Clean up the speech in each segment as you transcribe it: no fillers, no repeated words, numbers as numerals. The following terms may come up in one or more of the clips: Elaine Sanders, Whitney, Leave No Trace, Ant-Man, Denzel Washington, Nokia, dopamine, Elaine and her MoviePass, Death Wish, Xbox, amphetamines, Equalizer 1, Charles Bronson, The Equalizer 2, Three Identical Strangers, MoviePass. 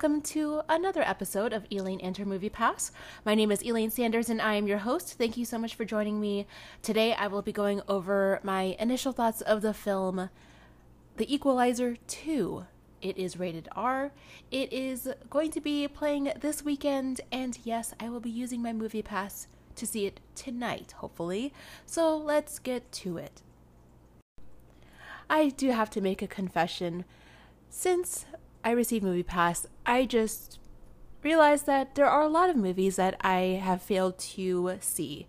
welcome to another episode of Elaine and her MoviePass. My name is Elaine Sanders and I am your host. Thank you so much for joining me. Today I will be going over my initial thoughts of the film The Equalizer 2. It is rated R. It is going to be playing this weekend, and yes, I will be using my MoviePass to see it tonight, hopefully. So let's get to it. I do have to make a confession. Since I received MoviePass, I just realized that there are a lot of movies that I have failed to see.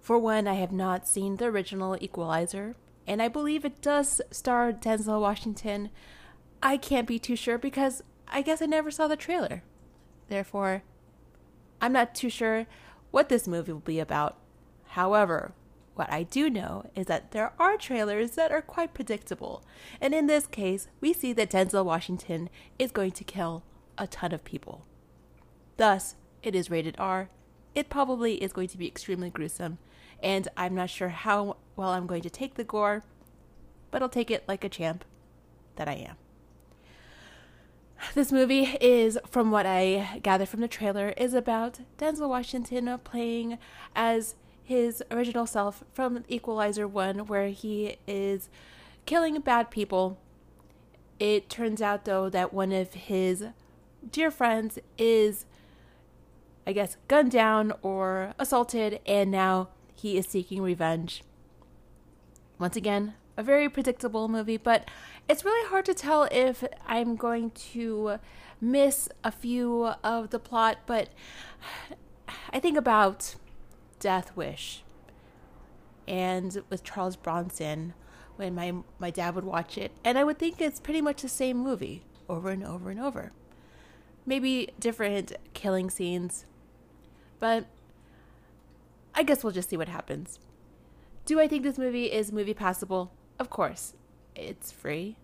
For one, I have not seen the original Equalizer, and I believe it does star Denzel Washington. I can't be too sure because I guess I never saw the trailer. Therefore, I'm not too sure what this movie will be about. However, what I do know is that there are trailers that are quite predictable. And in this case, we see that Denzel Washington is going to kill a ton of people. Thus, it is rated R. It probably is going to be extremely gruesome. And I'm not sure how well I'm going to take the gore, but I'll take it like a champ that I am. This movie is, from what I gather from the trailer, is about Denzel Washington playing as his original self from Equalizer 1, where he is killing bad people. It turns out, though, that one of his dear friends is, I guess, gunned down or assaulted, and now he is seeking revenge. Once again, a very predictable movie, but it's really hard to tell if I'm going to miss a few of the plot, but I think about Death Wish, and with Charles Bronson, when my dad would watch it, and I would think it's pretty much the same movie over and over and over. Maybe different killing scenes, but I guess we'll just see what happens. Do I think this movie is movie passable? Of course. It's free,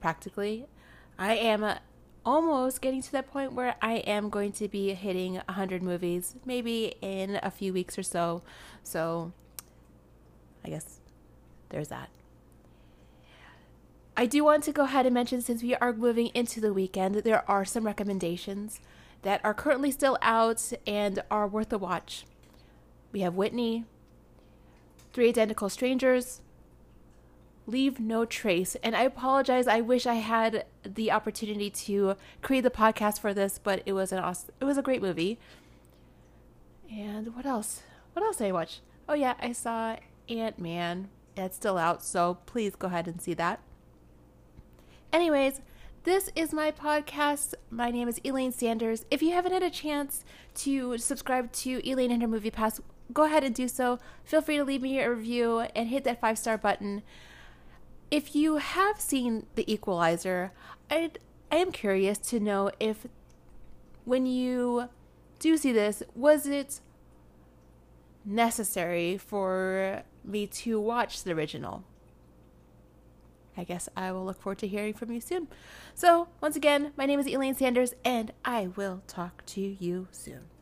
practically. I am almost getting to that point where I am going to be hitting 100 movies, maybe in a few weeks or so. So I guess there's that. I do want to go ahead and mention, since we are moving into the weekend, there are some recommendations that are currently still out and are worth a watch. We have Whitney, Three Identical Strangers, Leave No Trace. And I apologize. I wish I had the opportunity to create the podcast for this, but it was a great movie. And what else? What else did I watch? Oh yeah, I saw Ant-Man. That's still out, so please go ahead and see that. Anyways, this is my podcast. My name is Elaine Sanders. If you haven't had a chance to subscribe to Elaine and her MoviePass, go ahead and do so. Feel free to leave me a review and hit that 5-star button. If you have seen The Equalizer, I am curious to know if, when you do see this, was it necessary for me to watch the original? I guess I will look forward to hearing from you soon. So, once again, my name is Elaine Sanders, and I will talk to you soon.